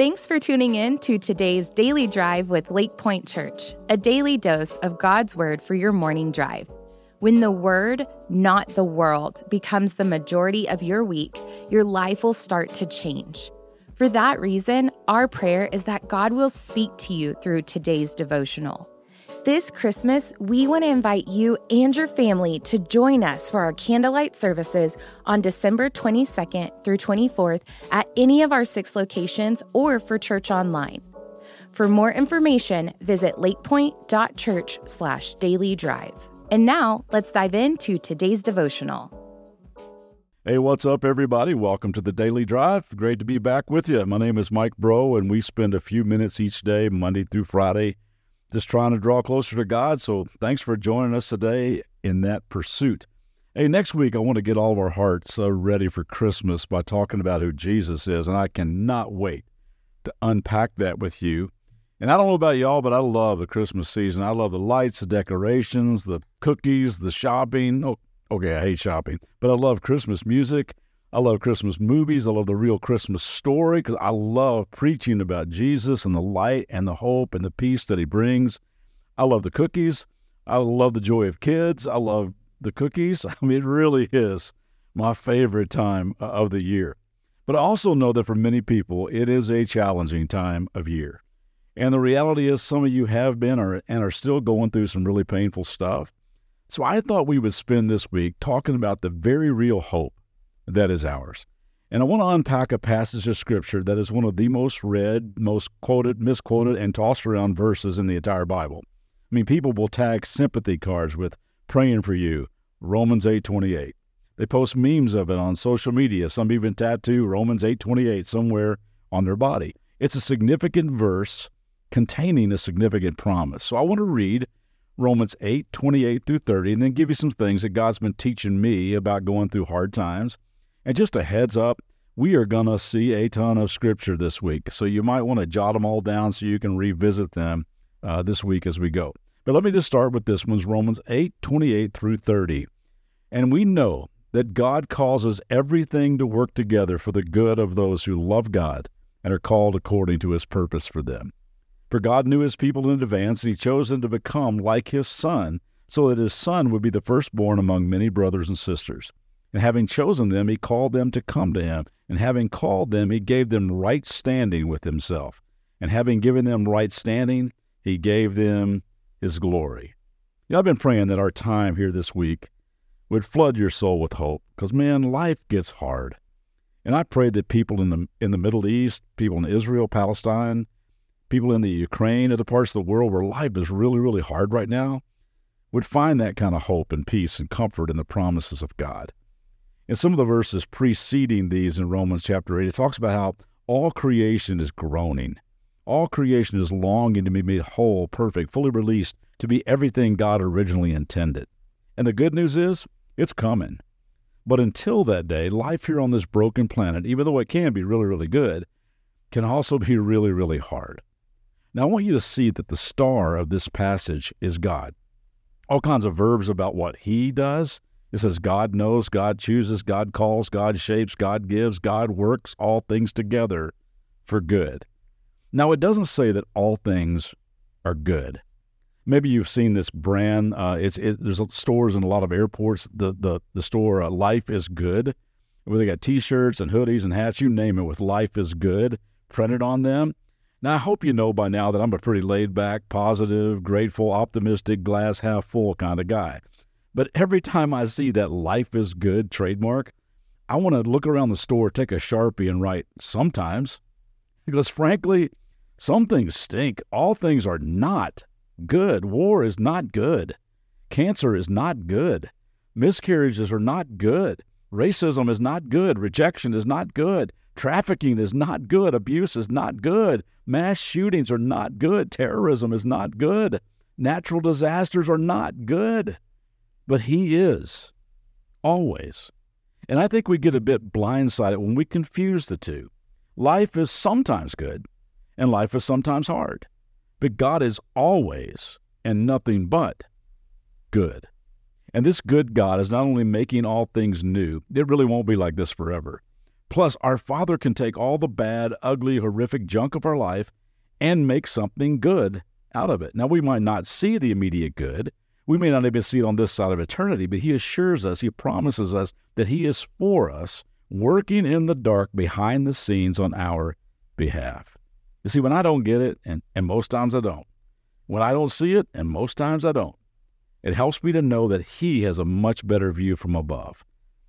Thanks for tuning in to today's Daily Drive with Lake Pointe Church, a daily dose of God's Word for your morning drive. When the Word, not the world, becomes the majority of your week, your life will start to change. For that reason, our prayer is that God will speak to you through today's devotional. This Christmas, we want to invite you and your family to join us for our candlelight services on December 22nd through 24th at any of our 6 locations or for church online. For more information, visit lakepointe.church/dailydrive. And now, let's dive into today's devotional. Hey, what's up, everybody? Welcome to the Daily Drive. Great to be back with you. My name is Mike Bro, and we spend a few minutes each day, Monday through Friday, just trying to draw closer to God. So thanks for joining us today in that pursuit. Hey, next week, I want to get all of our hearts ready for Christmas by talking about who Jesus is. And I cannot wait to unpack that with you. And I don't know about y'all, but I love the Christmas season. I love the lights, the decorations, the cookies, the shopping. Oh, okay, I hate shopping, but I love Christmas music. I love Christmas movies. I love the real Christmas story because I love preaching about Jesus and the light and the hope and the peace that he brings. I love the cookies. I love the joy of kids. I love the cookies. I mean, it really is my favorite time of the year. But I also know that for many people, it is a challenging time of year. And the reality is some of you have been and are still going through some really painful stuff. So I thought we would spend this week talking about the very real hope that is ours. And I want to unpack a passage of Scripture that is one of the most read, most quoted, misquoted, and tossed around verses in the entire Bible. I mean, people will tag sympathy cards with "praying for you," Romans 8:28. They post memes of it on social media. Some even tattoo Romans 8:28 somewhere on their body. It's a significant verse containing a significant promise. So I want to read Romans 8:28 through 30 and then give you some things that God's been teaching me about going through hard times. And just a heads up, we are going to see a ton of Scripture this week, so you might want to jot them all down so you can revisit them this week as we go. But let me just start with this one's Romans 8:28 through 30. And we know that God causes everything to work together for the good of those who love God and are called according to his purpose for them. For God knew his people in advance, and he chose them to become like his Son, so that his Son would be the firstborn among many brothers and sisters. And having chosen them, he called them to come to him. And having called them, he gave them right standing with himself. And having given them right standing, he gave them his glory. You know, I've been praying that our time here this week would flood your soul with hope, because, man, life gets hard. And I pray that people in the Middle East, people in Israel, Palestine, people in the Ukraine, other parts of the world where life is really, really hard right now, would find that kind of hope and peace and comfort in the promises of God. And some of the verses preceding these in Romans chapter 8, it talks about how all creation is groaning. All creation is longing to be made whole, perfect, fully released, to be everything God originally intended. And the good news is, it's coming. But until that day, life here on this broken planet, even though it can be really, really good, can also be really, really hard. Now, I want you to see that the star of this passage is God. All kinds of verbs about what he does. It says God knows, God chooses, God calls, God shapes, God gives, God works all things together for good. Now, it doesn't say that all things are good. Maybe you've seen this brand. There's stores in a lot of airports. The store Life is Good, where they got T-shirts and hoodies and hats, you name it, with Life is Good printed on them. Now, I hope you know by now that I'm a pretty laid-back, positive, grateful, optimistic, glass-half-full kind of guy. But every time I see that Life is Good trademark, I want to look around the store, take a Sharpie, and write, sometimes. Because frankly, some things stink. All things are not good. War is not good. Cancer is not good. Miscarriages are not good. Racism is not good. Rejection is not good. Trafficking is not good. Abuse is not good. Mass shootings are not good. Terrorism is not good. Natural disasters are not good. But he is, always. And I think we get a bit blindsided when we confuse the two. Life is sometimes good, and life is sometimes hard. But God is always and nothing but good. And this good God is not only making all things new, it really won't be like this forever. Plus, our Father can take all the bad, ugly, horrific junk of our life and make something good out of it. Now, we might not see the immediate good. We may not even see it on this side of eternity, but He assures us, He promises us that He is for us, working in the dark behind the scenes on our behalf. You see, when I don't get it, and most times I don't, when I don't see it, and most times I don't, it helps me to know that He has a much better view from above.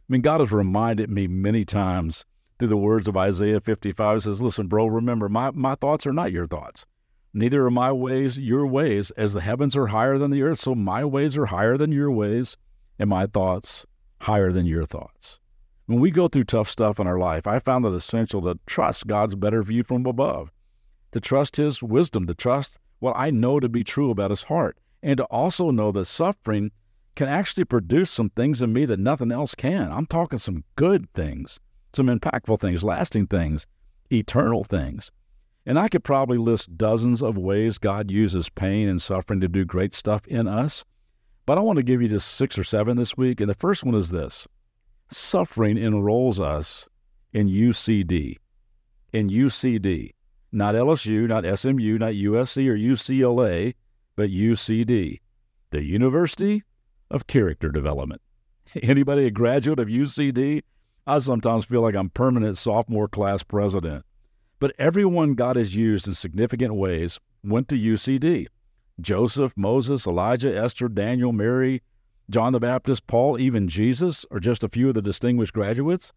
I mean, God has reminded me many times through the words of Isaiah 55. He says, listen, bro, remember, my thoughts are not your thoughts. Neither are my ways your ways. As the heavens are higher than the earth, so my ways are higher than your ways, and my thoughts higher than your thoughts. When we go through tough stuff in our life, I found it essential to trust God's better view from above, to trust His wisdom, to trust what I know to be true about His heart, and to also know that suffering can actually produce some things in me that nothing else can. I'm talking some good things, some impactful things, lasting things, eternal things. And I could probably list dozens of ways God uses pain and suffering to do great stuff in us, but I want to give you just 6 or 7 this week, and the first one is this. Suffering enrolls us in UCD. In UCD. Not LSU, not SMU, not USC or UCLA, but UCD. The University of Character Development. Anybody a graduate of UCD? I sometimes feel like I'm permanent sophomore class president. But everyone God has used in significant ways went to UCD. Joseph, Moses, Elijah, Esther, Daniel, Mary, John the Baptist, Paul, even Jesus are just a few of the distinguished graduates.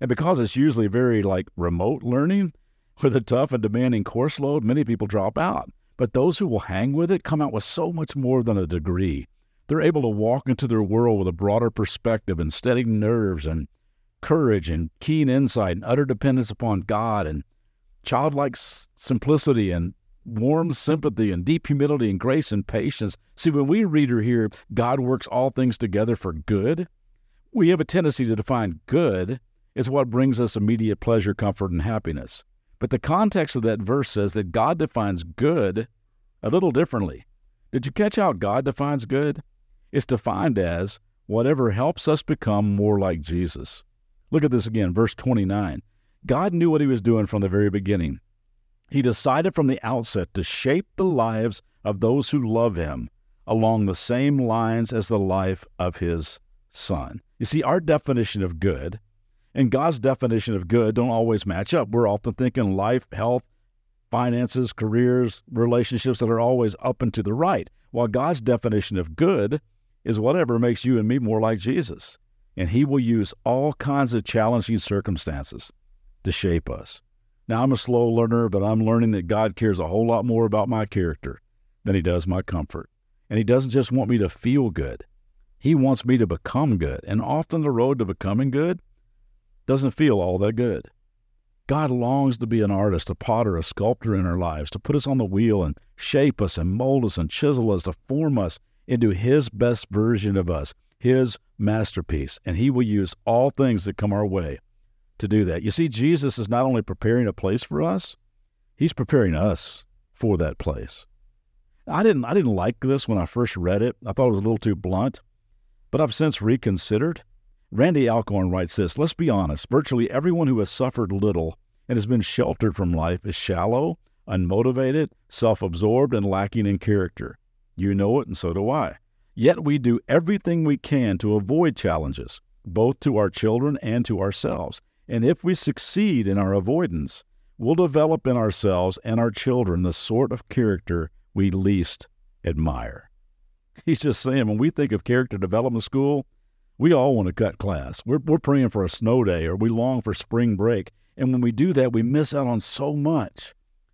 And because it's usually very remote learning with a tough and demanding course load, many people drop out. But those who will hang with it come out with so much more than a degree. They're able to walk into their world with a broader perspective and steady nerves and courage and keen insight and utter dependence upon God and childlike simplicity and warm sympathy and deep humility and grace and patience. See, when we read or hear, God works all things together for good, we have a tendency to define good as what brings us immediate pleasure, comfort, and happiness. But the context of that verse says that God defines good a little differently. Did you catch how God defines good? It's defined as whatever helps us become more like Jesus. Look at this again, verse 29. God knew what He was doing from the very beginning. He decided from the outset to shape the lives of those who love Him along the same lines as the life of His Son. You see, our definition of good and God's definition of good don't always match up. We're often thinking life, health, finances, careers, relationships that are always up and to the right, while God's definition of good is whatever makes you and me more like Jesus. And He will use all kinds of challenging circumstances to shape us. Now, I'm a slow learner, but I'm learning that God cares a whole lot more about my character than He does my comfort. And He doesn't just want me to feel good. He wants me to become good. And often the road to becoming good doesn't feel all that good. God longs to be an artist, a potter, a sculptor in our lives, to put us on the wheel and shape us and mold us and chisel us, to form us into His best version of us, His masterpiece. And He will use all things that come our way to do that. You see, Jesus is not only preparing a place for us, He's preparing us for that place. I didn't like this when I first read it. I thought it was a little too blunt, but I've since reconsidered. Randy Alcorn writes this, let's be honest, virtually everyone who has suffered little and has been sheltered from life is shallow, unmotivated, self-absorbed, and lacking in character. You know it, and so do I. Yet we do everything we can to avoid challenges, both to our children and to ourselves. And if we succeed in our avoidance, we'll develop in ourselves and our children the sort of character we least admire. He's just saying, when we think of character development school, we all want to cut class. We're praying for a snow day, or we long for spring break. And when we do that, we miss out on so much.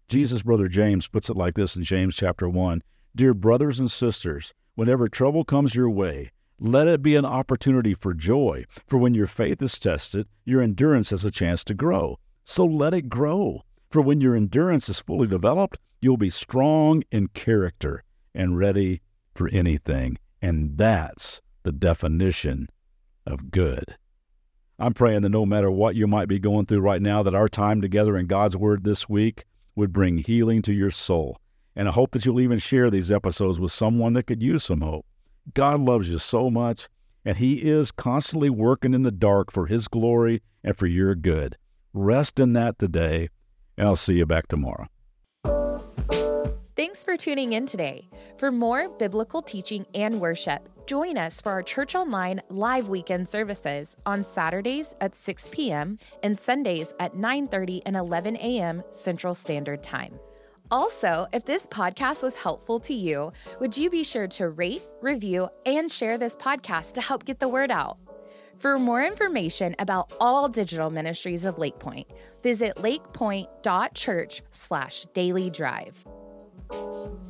Jesus' brother James puts it like this in James chapter 1. Dear brothers and sisters, whenever trouble comes your way, let it be an opportunity for joy, for when your faith is tested, your endurance has a chance to grow. So let it grow, for when your endurance is fully developed, you'll be strong in character and ready for anything. And that's the definition of good. I'm praying that no matter what you might be going through right now, that our time together in God's Word this week would bring healing to your soul. And I hope that you'll even share these episodes with someone that could use some hope. God loves you so much, and He is constantly working in the dark for His glory and for your good. Rest in that today, and I'll see you back tomorrow. Thanks for tuning in today. For more biblical teaching and worship, join us for our Church Online live weekend services on Saturdays at 6 p.m. and Sundays at 9:30 and 11 a.m. Central Standard Time. Also, if this podcast was helpful to you, would you be sure to rate, review, and share this podcast to help get the word out? For more information about all digital ministries of Lake Pointe, visit lakepointe.church/dailydrive.